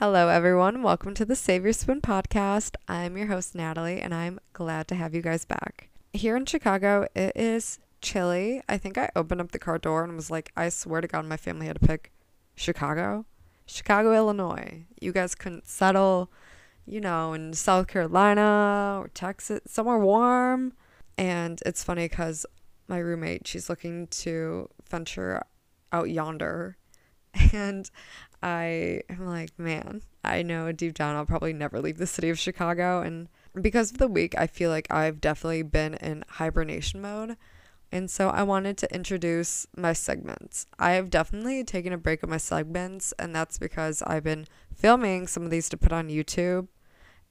Hello, everyone. Welcome to the Save Your Spoon podcast. I'm your host, Natalie, and I'm glad to have you guys back. Here in Chicago, it is chilly. I think I opened up the car door and was like, I swear to God, my family had to pick Chicago, Illinois. You guys couldn't settle, in South Carolina or Texas, somewhere warm. And it's funny because my roommate, she's looking to venture out yonder. And I am like, man, I know deep down I'll probably never leave the city of Chicago. And because of the week, I feel like I've definitely been in hibernation mode. And so I wanted to introduce my segments. I have definitely taken a break of my segments, and that's because I've been filming some of these to put on YouTube.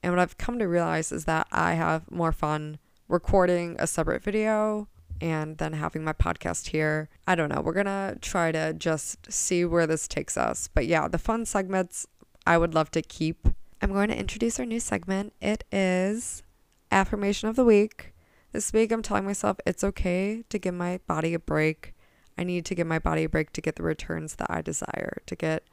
And what I've come to realize is that I have more fun recording a separate video and then having my podcast here. I don't know. We're going to try to just see where this takes us. But yeah, the fun segments I would love to keep. I'm going to introduce our new segment. It is Affirmation of the Week. This week I'm telling myself it's okay to give my body a break. I need to give my body a break to get the returns that I desire, to get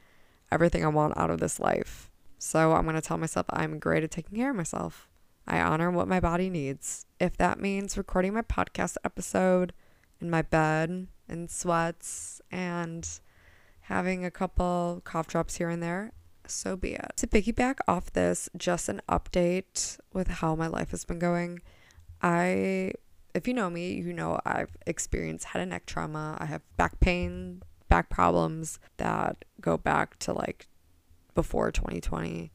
everything I want out of this life. So I'm going to tell myself I'm great at taking care of myself. I honor what my body needs. If that means recording my podcast episode in my bed in sweats and having a couple cough drops here and there, so be it. To piggyback off this, just an update with how my life has been going. If you know me, you know I've experienced head and neck trauma. I have back pain, back problems that go back to like before 2020.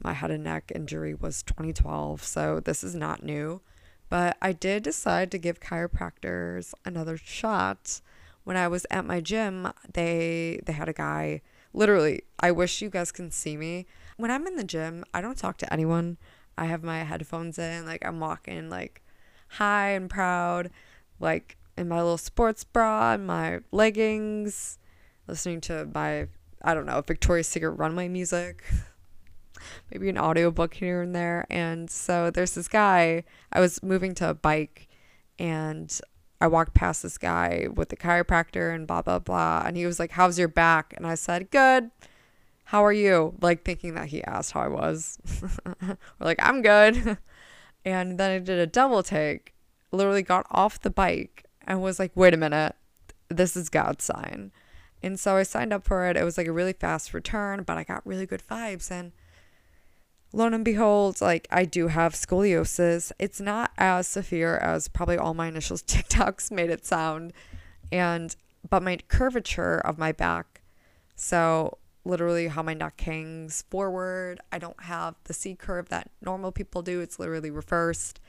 My head and neck injury was 2012, so this is not new. But I did decide to give chiropractors another shot. When I was at my gym, they had a guy. Literally, I wish you guys can see me. When I'm in the gym, I don't talk to anyone. I have my headphones in, like I'm walking like high and proud, like in my little sports bra and my leggings, listening to my, I don't know, Victoria's Secret Runway music. Maybe an audiobook here and there. And so there's this guy, I was moving to a bike and I walked past this guy with the chiropractor and blah, blah, blah. And he was like, how's your back? And I said, good. How are you? Like thinking that he asked how I was. We're like, I'm good. And then I did a double take, literally got off the bike and was like, wait a minute, this is God's sign. And so I signed up for it. It was like a really fast return, but I got really good vibes. And lo and behold, like I do have scoliosis. It's not as severe as probably all my initial TikToks made it sound. But my curvature of my back, so literally how my neck hangs forward. I don't have the C curve that normal people do. It's literally reversed.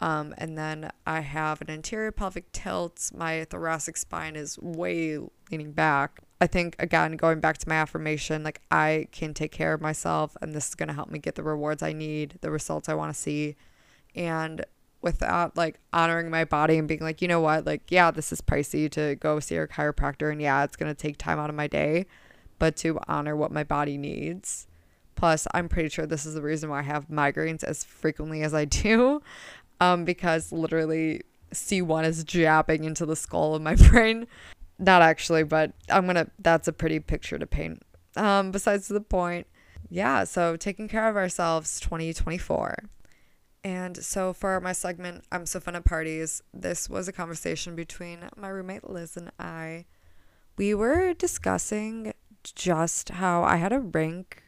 And then I have an anterior pelvic tilt. My thoracic spine is way leaning back. I think, again, going back to my affirmation, like I can take care of myself and this is going to help me get the rewards I need, the results I want to see. And without like honoring my body and being like, you know what, like, yeah, this is pricey to go see a chiropractor and yeah, it's going to take time out of my day, but to honor what my body needs. Plus, I'm pretty sure this is the reason why I have migraines as frequently as I do, because literally C1 is jabbing into the skull of my brain. Not actually, but that's a pretty picture to paint. Besides the point, yeah, so taking care of ourselves 2024. And so for my segment, I'm so fun at parties. This was a conversation between my roommate Liz and I. We were discussing just how I had a rank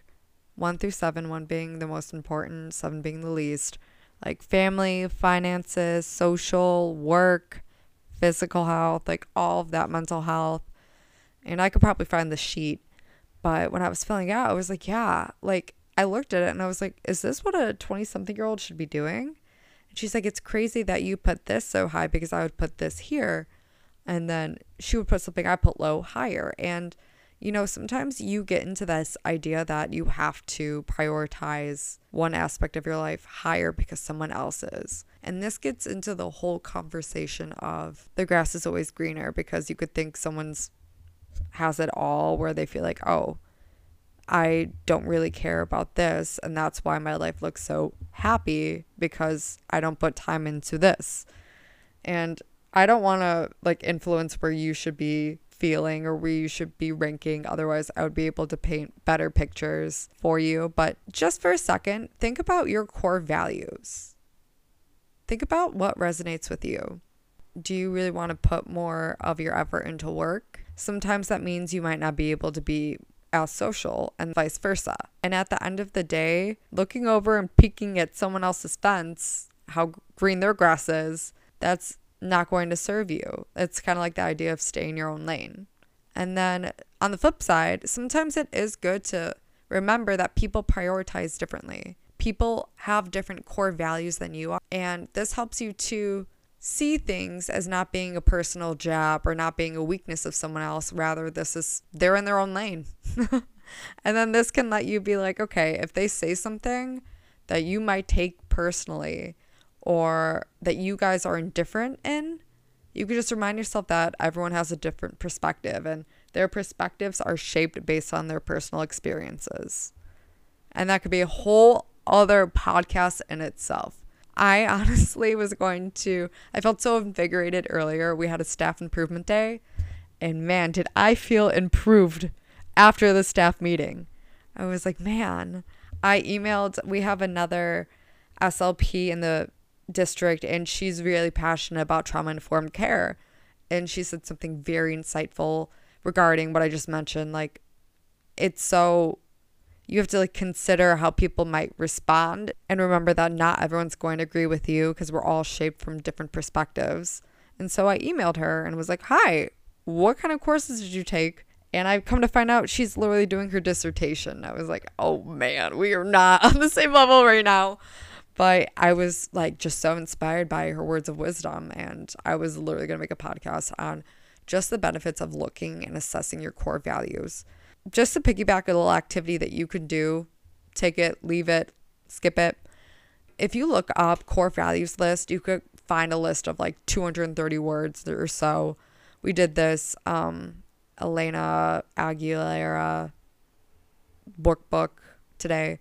1 through 7, 1 being the most important, 7 being the least, like family, finances, social, work, physical health, like all of that, mental health. And I could probably find the sheet, but when I was filling out, I was like, yeah, like I looked at it and I was like, is this what a 20-something-year-old should be doing? And she's like, it's crazy that you put this so high because I would put this here. And then she would put something I put low higher. And, sometimes you get into this idea that you have to prioritize one aspect of your life higher because someone else is. And this gets into the whole conversation of the grass is always greener, because you could think someone's has it all where they feel like, oh, I don't really care about this. And that's why my life looks so happy, because I don't put time into this. And I don't want to influence where you should be feeling or where you should be ranking. Otherwise, I would be able to paint better pictures for you. But just for a second, think about your core values. Think about what resonates with you. Do you really want to put more of your effort into work? Sometimes that means you might not be able to be as social and vice versa. And at the end of the day, looking over and peeking at someone else's fence, how green their grass is, that's not going to serve you. It's kind of like the idea of stay in your own lane. And then on the flip side, sometimes it is good to remember that people prioritize differently. People have different core values than you are. And this helps you to see things as not being a personal jab or not being a weakness of someone else. Rather, this is they're in their own lane. And then this can let you be like, okay, if they say something that you might take personally or that you guys are indifferent in, you can just remind yourself that everyone has a different perspective and their perspectives are shaped based on their personal experiences. And that could be a whole other podcast in itself. I honestly was going to, I felt so invigorated earlier. We had a staff improvement day, and man, did I feel improved after the staff meeting. I was like, man, I emailed, we have another SLP in the district, and she's really passionate about trauma-informed care. And she said something very insightful regarding what I just mentioned. Like, it's so, you have to like consider how people might respond and remember that not everyone's going to agree with you because we're all shaped from different perspectives. And so I emailed her and was like, hi, what kind of courses did you take? And I've come to find out she's literally doing her dissertation. I was like, oh man, we are not on the same level right now. But I was like just so inspired by her words of wisdom. And I was literally going to make a podcast on just the benefits of looking and assessing your core values. Just to piggyback a little activity that you can do, take it, leave it, skip it. If you look up core values list, you could find a list of like 230 words or so. We did this Elena Aguilera workbook today.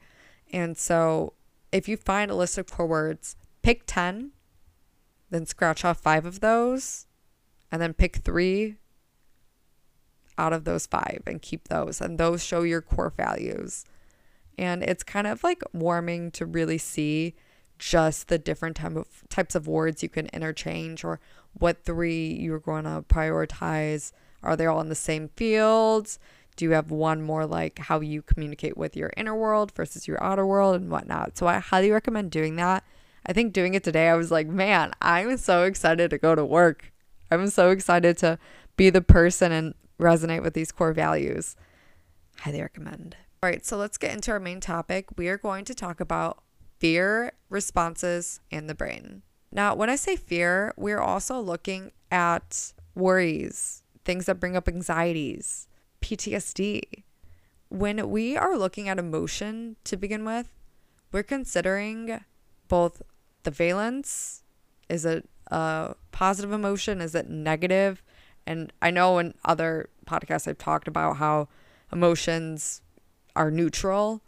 And so if you find a list of core words, pick 10, then scratch off 5 of those, and then pick 3 out of those 5 and keep those, and those show your core values. And it's kind of like warming to really see just the different types of words you can interchange, or what 3 you're going to prioritize. Are they all in the same fields? Do you have one more like how you communicate with your inner world versus your outer world and whatnot? So I highly recommend doing that. I think doing it today, I was like, man, I'm so excited to go to work. I'm so excited to be the person and resonate with these core values. Highly recommend. All right, so let's get into our main topic. We are going to talk about fear, responses, and the brain. Now, when I say fear, we're also looking at worries, things that bring up anxieties, PTSD. When we are looking at emotion to begin with, we're considering both the valence. Is it a positive emotion? Is it negative? And I know in other podcasts I've talked about how emotions are neutral,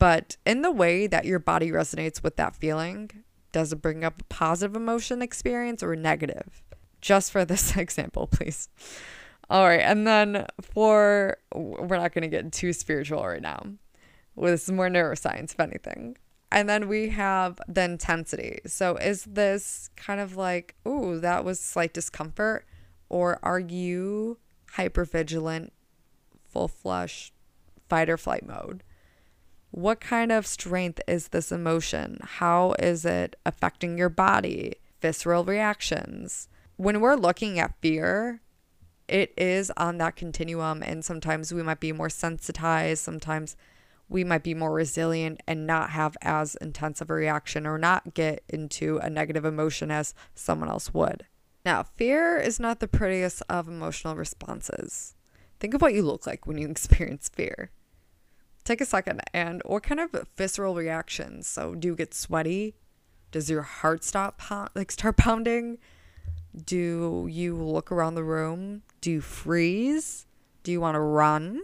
but in the way that your body resonates with that feeling, does it bring up a positive emotion experience or negative? Just for this example, please. All right. And then we're not going to get too spiritual right now. Well, this is more neuroscience, if anything. And then we have the intensity. So is this kind of like, ooh, that was slight discomfort? Or are you hypervigilant, full-flush, fight-or-flight mode? What kind of strength is this emotion? How is it affecting your body? Visceral reactions. When we're looking at fear, it is on that continuum, and sometimes we might be more sensitized, sometimes we might be more resilient and not have as intense of a reaction or not get into a negative emotion as someone else would. Now, fear is not the prettiest of emotional responses. Think of what you look like when you experience fear. Take a second, and what kind of visceral reactions? So do you get sweaty? Does your heart start pounding? Do you look around the room? Do you freeze? Do you want to run?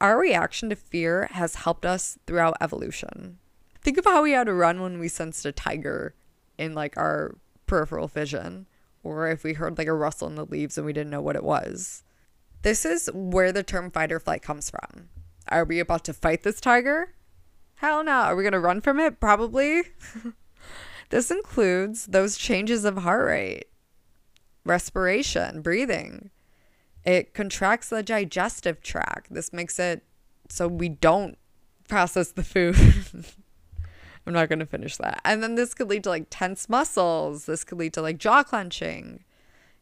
Our reaction to fear has helped us throughout evolution. Think of how we had to run when we sensed a tiger in like our peripheral vision, or if we heard like a rustle in the leaves and we didn't know what it was. This is where the term fight or flight comes from. Are we about to fight this tiger? Hell no. Are we going to run from it? Probably. This includes those changes of heart rate, respiration, breathing. It contracts the digestive tract. This makes it so we don't process the food. I'm not going to finish that. And then this could lead to like tense muscles. This could lead to like jaw clenching.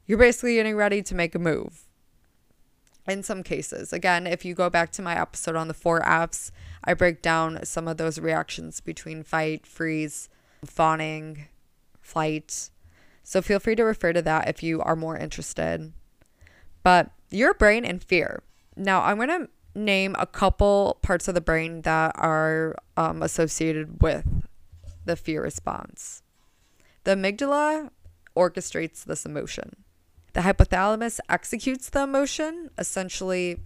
You're basically getting ready to make a move. In some cases, again, if you go back to my episode on the 4 F's, I break down some of those reactions between fight, freeze, fawning, flight. So feel free to refer to that if you are more interested. But your brain and fear. Now, I'm going to name a couple parts of the brain that are associated with the fear response. The amygdala orchestrates this emotion. The hypothalamus executes the emotion, essentially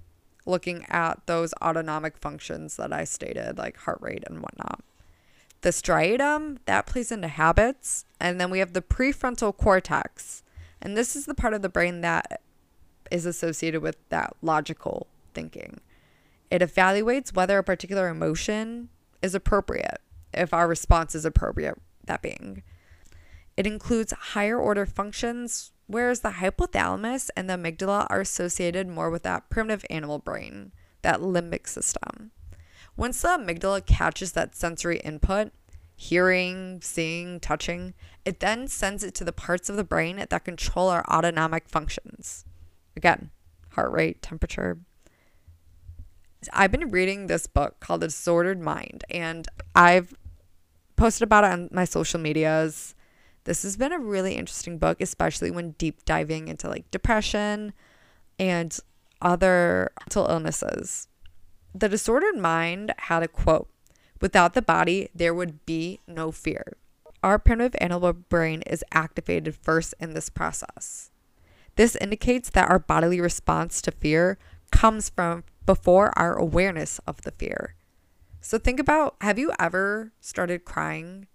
looking at those autonomic functions that I stated, like heart rate and whatnot. The striatum, that plays into habits. And then we have the prefrontal cortex. And this is the part of the brain that is associated with that logical thinking. It evaluates whether a particular emotion is appropriate, if our response is appropriate, that being. It includes higher order functions, whereas the hypothalamus and the amygdala are associated more with that primitive animal brain, that limbic system. Once the amygdala catches that sensory input, hearing, seeing, touching, it then sends it to the parts of the brain that control our autonomic functions. Again, heart rate, temperature. I've been reading this book called The Disordered Mind, and I've posted about it on my social medias. This has been a really interesting book, especially when deep diving into like depression and other mental illnesses. The Disordered Mind had a quote, "Without the body, there would be no fear." Our primitive animal brain is activated first in this process. This indicates that our bodily response to fear comes from before our awareness of the fear. So think about, have you ever started crying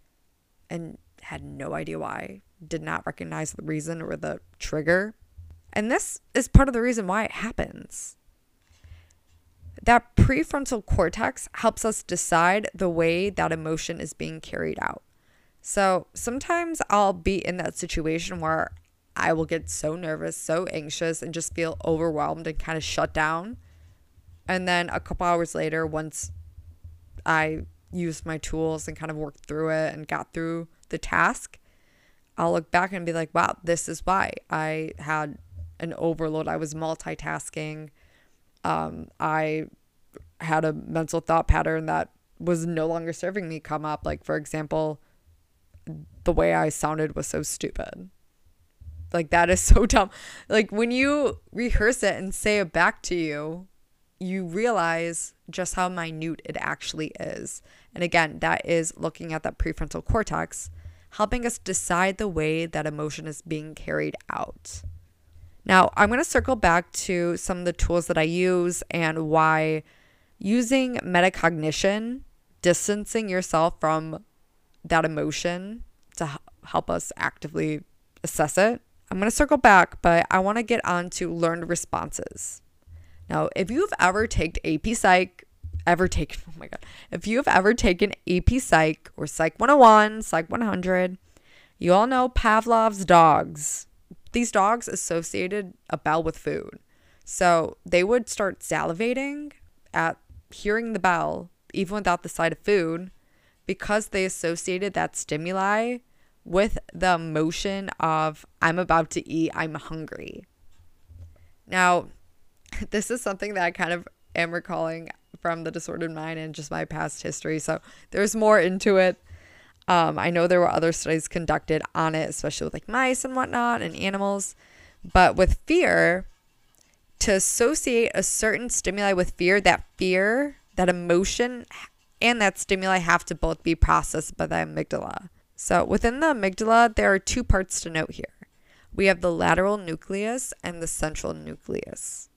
and had no idea why, did not recognize the reason or the trigger? And this is part of the reason why it happens. That prefrontal cortex helps us decide the way that emotion is being carried out. So sometimes I'll be in that situation where I will get so nervous, so anxious, and just feel overwhelmed and kind of shut down. And then a couple hours later, once I used my tools and kind of worked through it and got through the task, I'll look back and be like, wow, this is why I had an overload. I was multitasking. I had a mental thought pattern that was no longer serving me come up. Like, for example, the way I sounded was so stupid. Like, that is so dumb. Like, when you rehearse it and say it back to you, you realize just how minute it actually is. And again, that is looking at that prefrontal cortex, helping us decide the way that emotion is being carried out. Now, I'm going to circle back to some of the tools that I use and why using metacognition, distancing yourself from that emotion to help us actively assess it. I'm going to circle back, but I want to get on to learned responses. Now, if you've ever taken AP Psych, if you've ever taken AP Psych or Psych 101, Psych 100, you all know Pavlov's dogs. These dogs associated a bell with food. So they would start salivating at hearing the bell, even without the sight of food, because they associated that stimuli with the emotion of, I'm about to eat, I'm hungry. Now, this is something that I kind of am recalling from The Disordered Mind and just my past history. So there's more into it. I know there were other studies conducted on it, especially with like mice and whatnot and animals. But with fear, to associate a certain stimuli with fear, that emotion, and that stimuli have to both be processed by the amygdala. So within the amygdala, there are two parts to note here. We have the lateral nucleus and the central nucleus.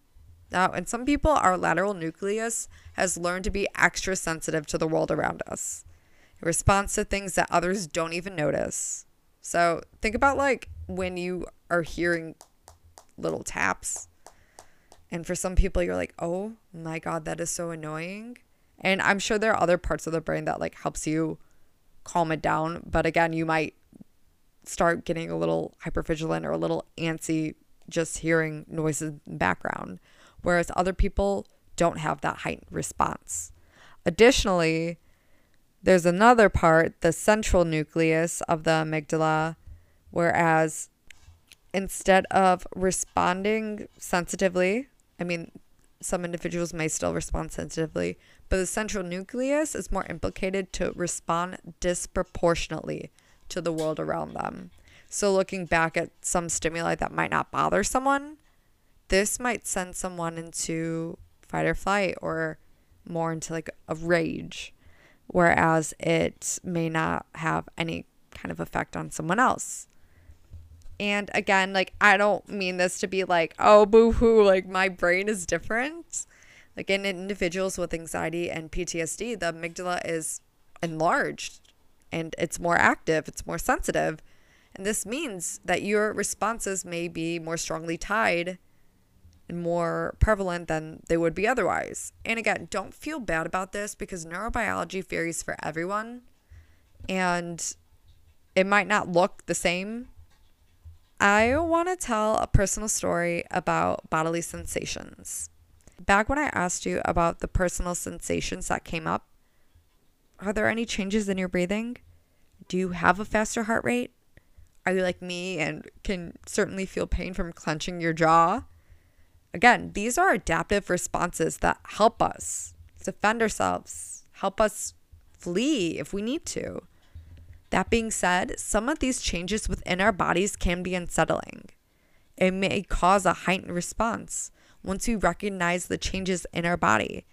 Now, in some people, our lateral nucleus has learned to be extra sensitive to the world around us. It responds to things that others don't even notice. So think about like when you are hearing little taps, and for some people you're like, oh my God, that is so annoying. And I'm sure there are other parts of the brain that like helps you calm it down. But again, you might start getting a little hypervigilant or a little antsy just hearing noises in the background, whereas other people don't have that heightened response. Additionally, there's another part, the central nucleus of the amygdala, whereas instead of responding sensitively, I mean, some individuals may still respond sensitively, but the central nucleus is more implicated to respond disproportionately to the world around them. So looking back at some stimuli that might not bother someone, this might send someone into fight or flight or more into like a rage, whereas it may not have any kind of effect on someone else. And again, like, I don't mean this to be like, oh, boo-hoo, like my brain is different. Like in individuals with anxiety and PTSD, the amygdala is enlarged and it's more active, it's more sensitive. And this means that your responses may be more strongly tied and more prevalent than they would be otherwise. And again, don't feel bad about this because neurobiology varies for everyone and it might not look the same. I want to tell a personal story about bodily sensations. Back when I asked you about the personal sensations that came up, are there any changes in your breathing? Do you have a faster heart rate? Are you like me and can certainly feel pain from clenching your jaw? Again, these are adaptive responses that help us defend ourselves, help us flee if we need to. That being said, some of these changes within our bodies can be unsettling. It may cause a heightened response once we recognize the changes in our body,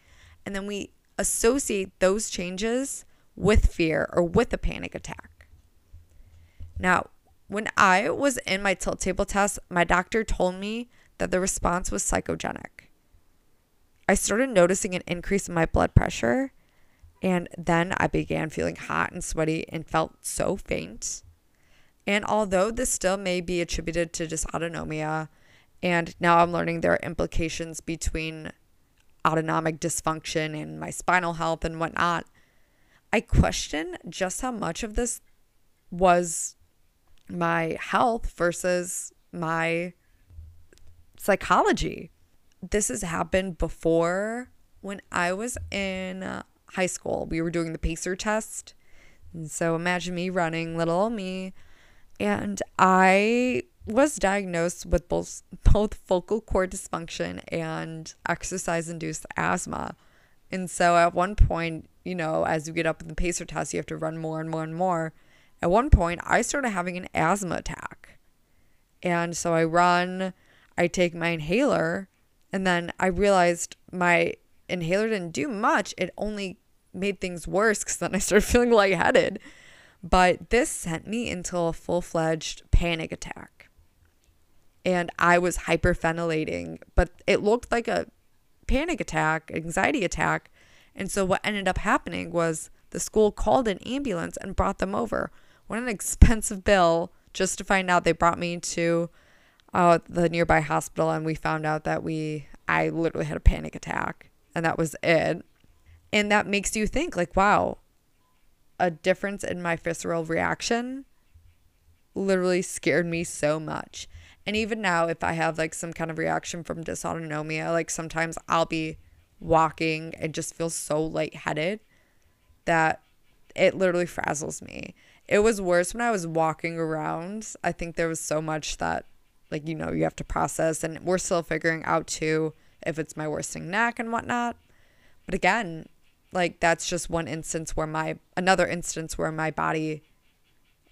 and then we associate those changes with fear or with a panic attack. Now, when I was in my tilt table test, my doctor told me that the response was psychogenic. I started noticing an increase in my blood pressure, and then I began feeling hot and sweaty and felt so faint. And although this still may be attributed to dysautonomia, and now I'm learning there are implications between autonomic dysfunction and my spinal health and whatnot, I question just how much of this was my health versus my psychology. This has happened before. When I was in high school, we were doing the pacer test, and so imagine me running, little old me, and I was diagnosed with both focal cord dysfunction and exercise-induced asthma. And so at one point, you know, as you get up in the pacer test, you have to run more and more and more. At one point, I started having an asthma attack, and so I run, I take my inhaler, and then I realized my inhaler didn't do much. It only made things worse because then I started feeling lightheaded. But this sent me into a full-fledged panic attack. And I was hyperventilating, but it looked like a panic attack, anxiety attack. And so what ended up happening was the school called an ambulance and brought them over. What an expensive bill, just to find out they brought me to the nearby hospital, and we found out that I literally had a panic attack. And that was it. And that makes you think like, wow, a difference in my visceral reaction literally scared me so much. And even now, if I have like some kind of reaction from dysautonomia, like sometimes I'll be walking and just feel so lightheaded that it literally frazzles me. It was worse when I was walking around. I think there was so much that, like, you know, you have to process, and we're still figuring out too if it's my worsening neck and whatnot. But again, like, that's just one instance where another instance where my body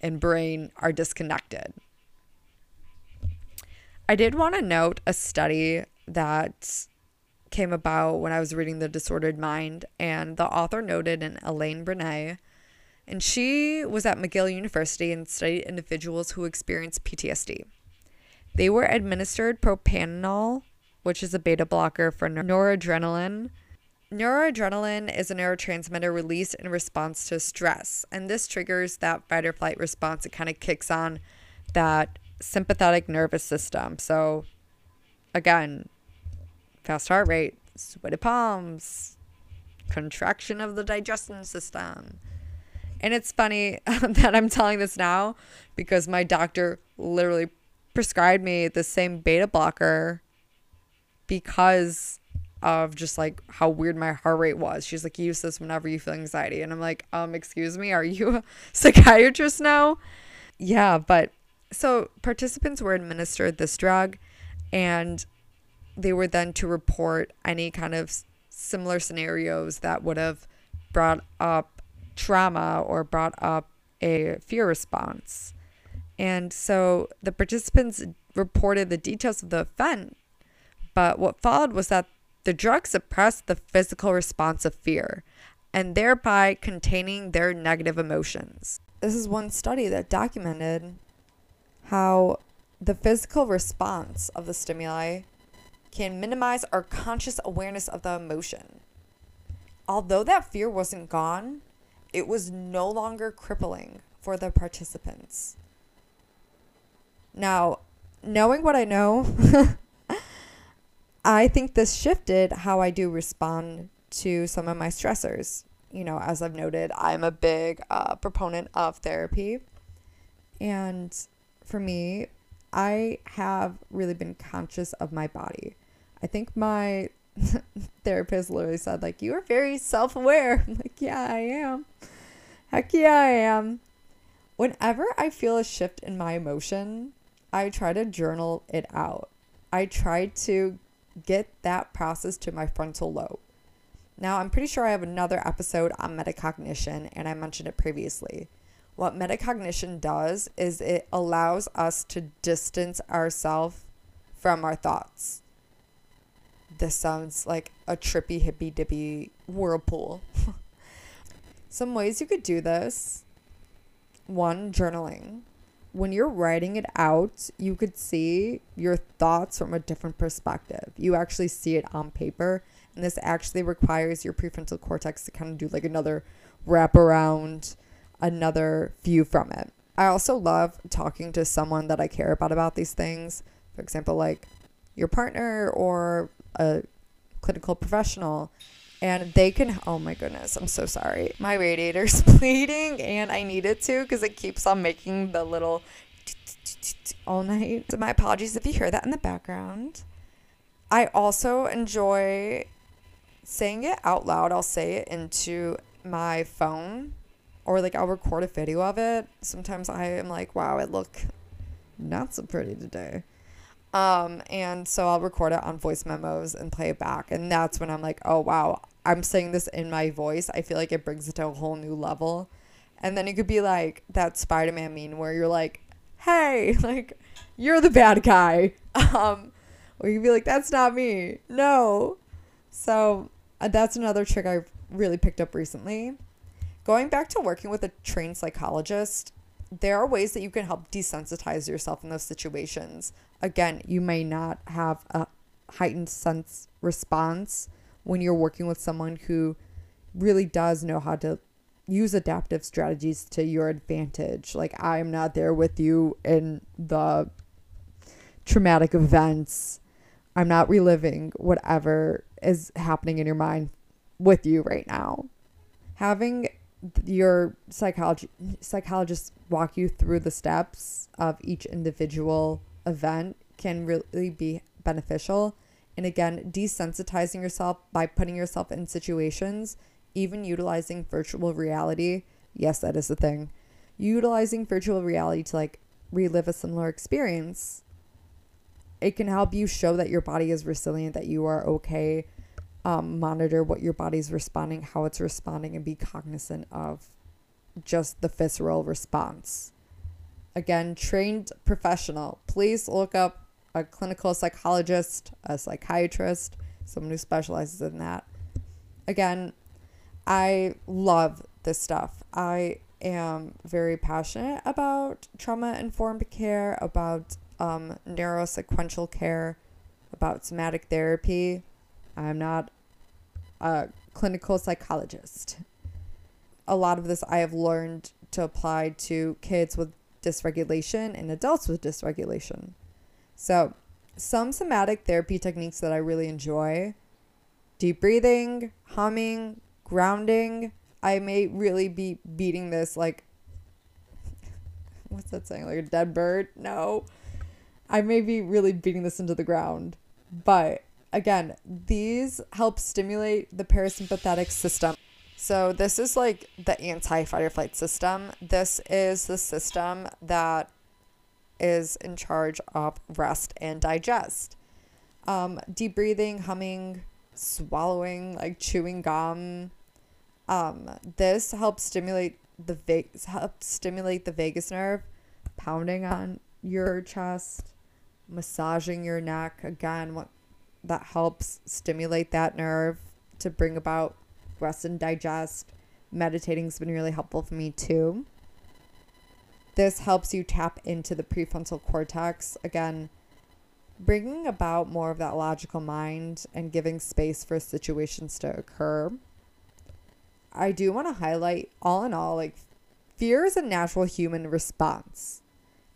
and brain are disconnected. I did want to note a study that came about when I was reading The Disordered Mind, and the author noted in Elaine Brunet, and she was at McGill University and studied individuals who experienced PTSD. They were administered propranolol, which is a beta blocker for noradrenaline, Neuroadrenaline is a neurotransmitter released in response to stress, and this triggers that fight or flight response. It kind of kicks on that sympathetic nervous system. So again, fast heart rate, sweaty palms, contraction of the digestion system. And it's funny that I'm telling this now because my doctor literally prescribed me the same beta blocker because of just like how weird my heart rate was. She's like, use this whenever you feel anxiety. And I'm like, excuse me, are you a psychiatrist now? Yeah, but so participants were administered this drug and they were then to report any kind of similar scenarios that would have brought up trauma or brought up a fear response. And so the participants reported the details of the event, but what followed was that the drug suppressed the physical response of fear and thereby containing their negative emotions. This is one study that documented how the physical response of the stimuli can minimize our conscious awareness of the emotion. Although that fear wasn't gone, it was no longer crippling for the participants. Now, knowing what I know, I think this shifted how I do respond to some of my stressors. You know, as I've noted, I'm a big proponent of therapy. And for me, I have really been conscious of my body. I think my therapist literally said, like, you are very self-aware. I'm like, yeah, I am. Heck yeah, I am. Whenever I feel a shift in my emotion, I try to journal it out. I try to get that process to my frontal lobe. Now, I'm pretty sure I have another episode on metacognition, and I mentioned it previously. What metacognition does is it allows us to distance ourselves from our thoughts. This sounds like a trippy, hippy, dippy whirlpool. Some ways you could do this. One, journaling. When you're writing it out, you could see your thoughts from a different perspective. You actually see it on paper, and this actually requires your prefrontal cortex to kind of do like another wraparound, another view from it. I also love talking to someone that I care about these things. For example, like your partner or a clinical professional, and they can, oh my goodness, I'm so sorry. My radiator's bleeding and I need it to because it keeps on making the little all night. So my apologies if you hear that in the background. I also enjoy saying it out loud. I'll say it into my phone or like I'll record a video of it. Sometimes I am like, wow, I look not so pretty today. And so I'll record it on voice memos and play it back. And that's when I'm like, oh, wow, I'm saying this in my voice. I feel like it brings it to a whole new level. And then it could be like that Spider-Man meme where you're like, hey, like, you're the bad guy. Or you could be like, that's not me. No. So that's another trick I really picked up recently. Going back to working with a trained psychologist, there are ways that you can help desensitize yourself in those situations. Again, you may not have a heightened sense response when you're working with someone who really does know how to use adaptive strategies to your advantage. Like, I'm not there with you in the traumatic events. I'm not reliving whatever is happening in your mind with you right now. Having your psychologist walk you through the steps of each individual event can really be beneficial. And again, desensitizing yourself by putting yourself in situations, even utilizing virtual reality. Yes, that is the thing. Utilizing virtual reality to like relive a similar experience. It can help you show that your body is resilient, that you are okay. Monitor what your body's responding, how it's responding, and be cognizant of just the visceral response. Again, trained professional. Please look up a clinical psychologist, a psychiatrist, someone who specializes in that. Again, I love this stuff. I am very passionate about trauma-informed care, about neurosequential care, about somatic therapy. I'm not clinical psychologist. A lot of this I have learned to apply to kids with dysregulation and adults with dysregulation. So some somatic therapy techniques that I really enjoy: deep breathing, humming, grounding. I may really be beating this like, what's that saying? Like a dead bird? No. I may be really beating this into the ground. But again, these help stimulate the parasympathetic system. So this is like the anti-fight or flight system. This is the system that is in charge of rest and digest. Deep breathing, humming, swallowing, like chewing gum. This helps stimulate the vagus nerve, pounding on your chest, massaging your neck. Again, that helps stimulate that nerve to bring about rest and digest. Meditating's been really helpful for me too. This helps you tap into the prefrontal cortex, again, bringing about more of that logical mind and giving space for situations to occur. I do want to highlight, all in all, like, fear is a natural human response.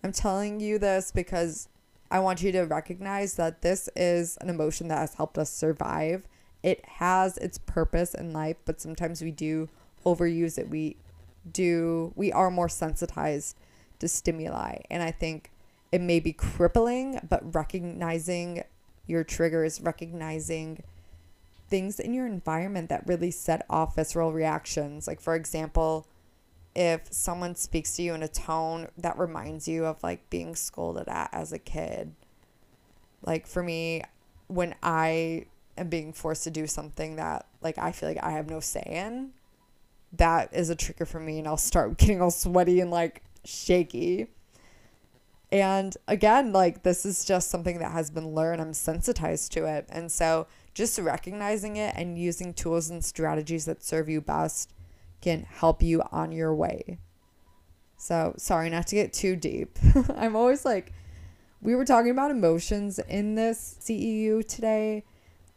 I'm telling you this because I want you to recognize that this is an emotion that has helped us survive. It has its purpose in life, but sometimes we do overuse it. We are more sensitized to stimuli. And I think it may be crippling, but recognizing your triggers, recognizing things in your environment that really set off visceral reactions. Like, for example, if someone speaks to you in a tone that reminds you of like being scolded at as a kid. Like for me, when I am being forced to do something that like I feel like I have no say in, that is a trigger for me, and I'll start getting all sweaty and like shaky. And again, like this is just something that has been learned. I'm sensitized to it. And so just recognizing it and using tools and strategies that serve you best can help you on your way. So sorry, not to get too deep. I'm always like, we were talking about emotions in this CEU today,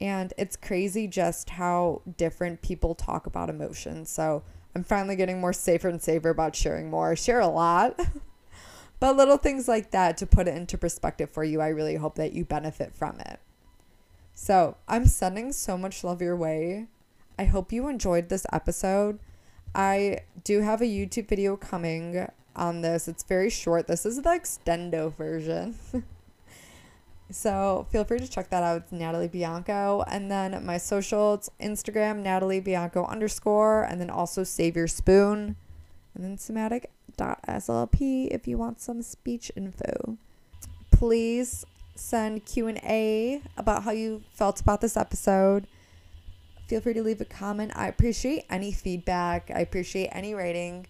and it's crazy just how different people talk about emotions. So I'm finally getting more safer and safer about sharing more. I share a lot, but little things like that to put it into perspective for you. I really hope that you benefit from it. So I'm sending so much love your way. I hope you enjoyed this episode. I do have a YouTube video coming on this. It's very short. This is the extendo version. So feel free to check that out. It's Natalie Bianco. And then my social, it's Instagram, NatalieBianco_, and then also Save Your Spoon. And then somatic.slp if you want some speech info. Please send Q&A about how you felt about this episode. Feel free to leave a comment. I appreciate any feedback. I appreciate any rating.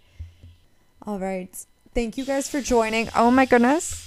All right. Thank you guys for joining. Oh my goodness.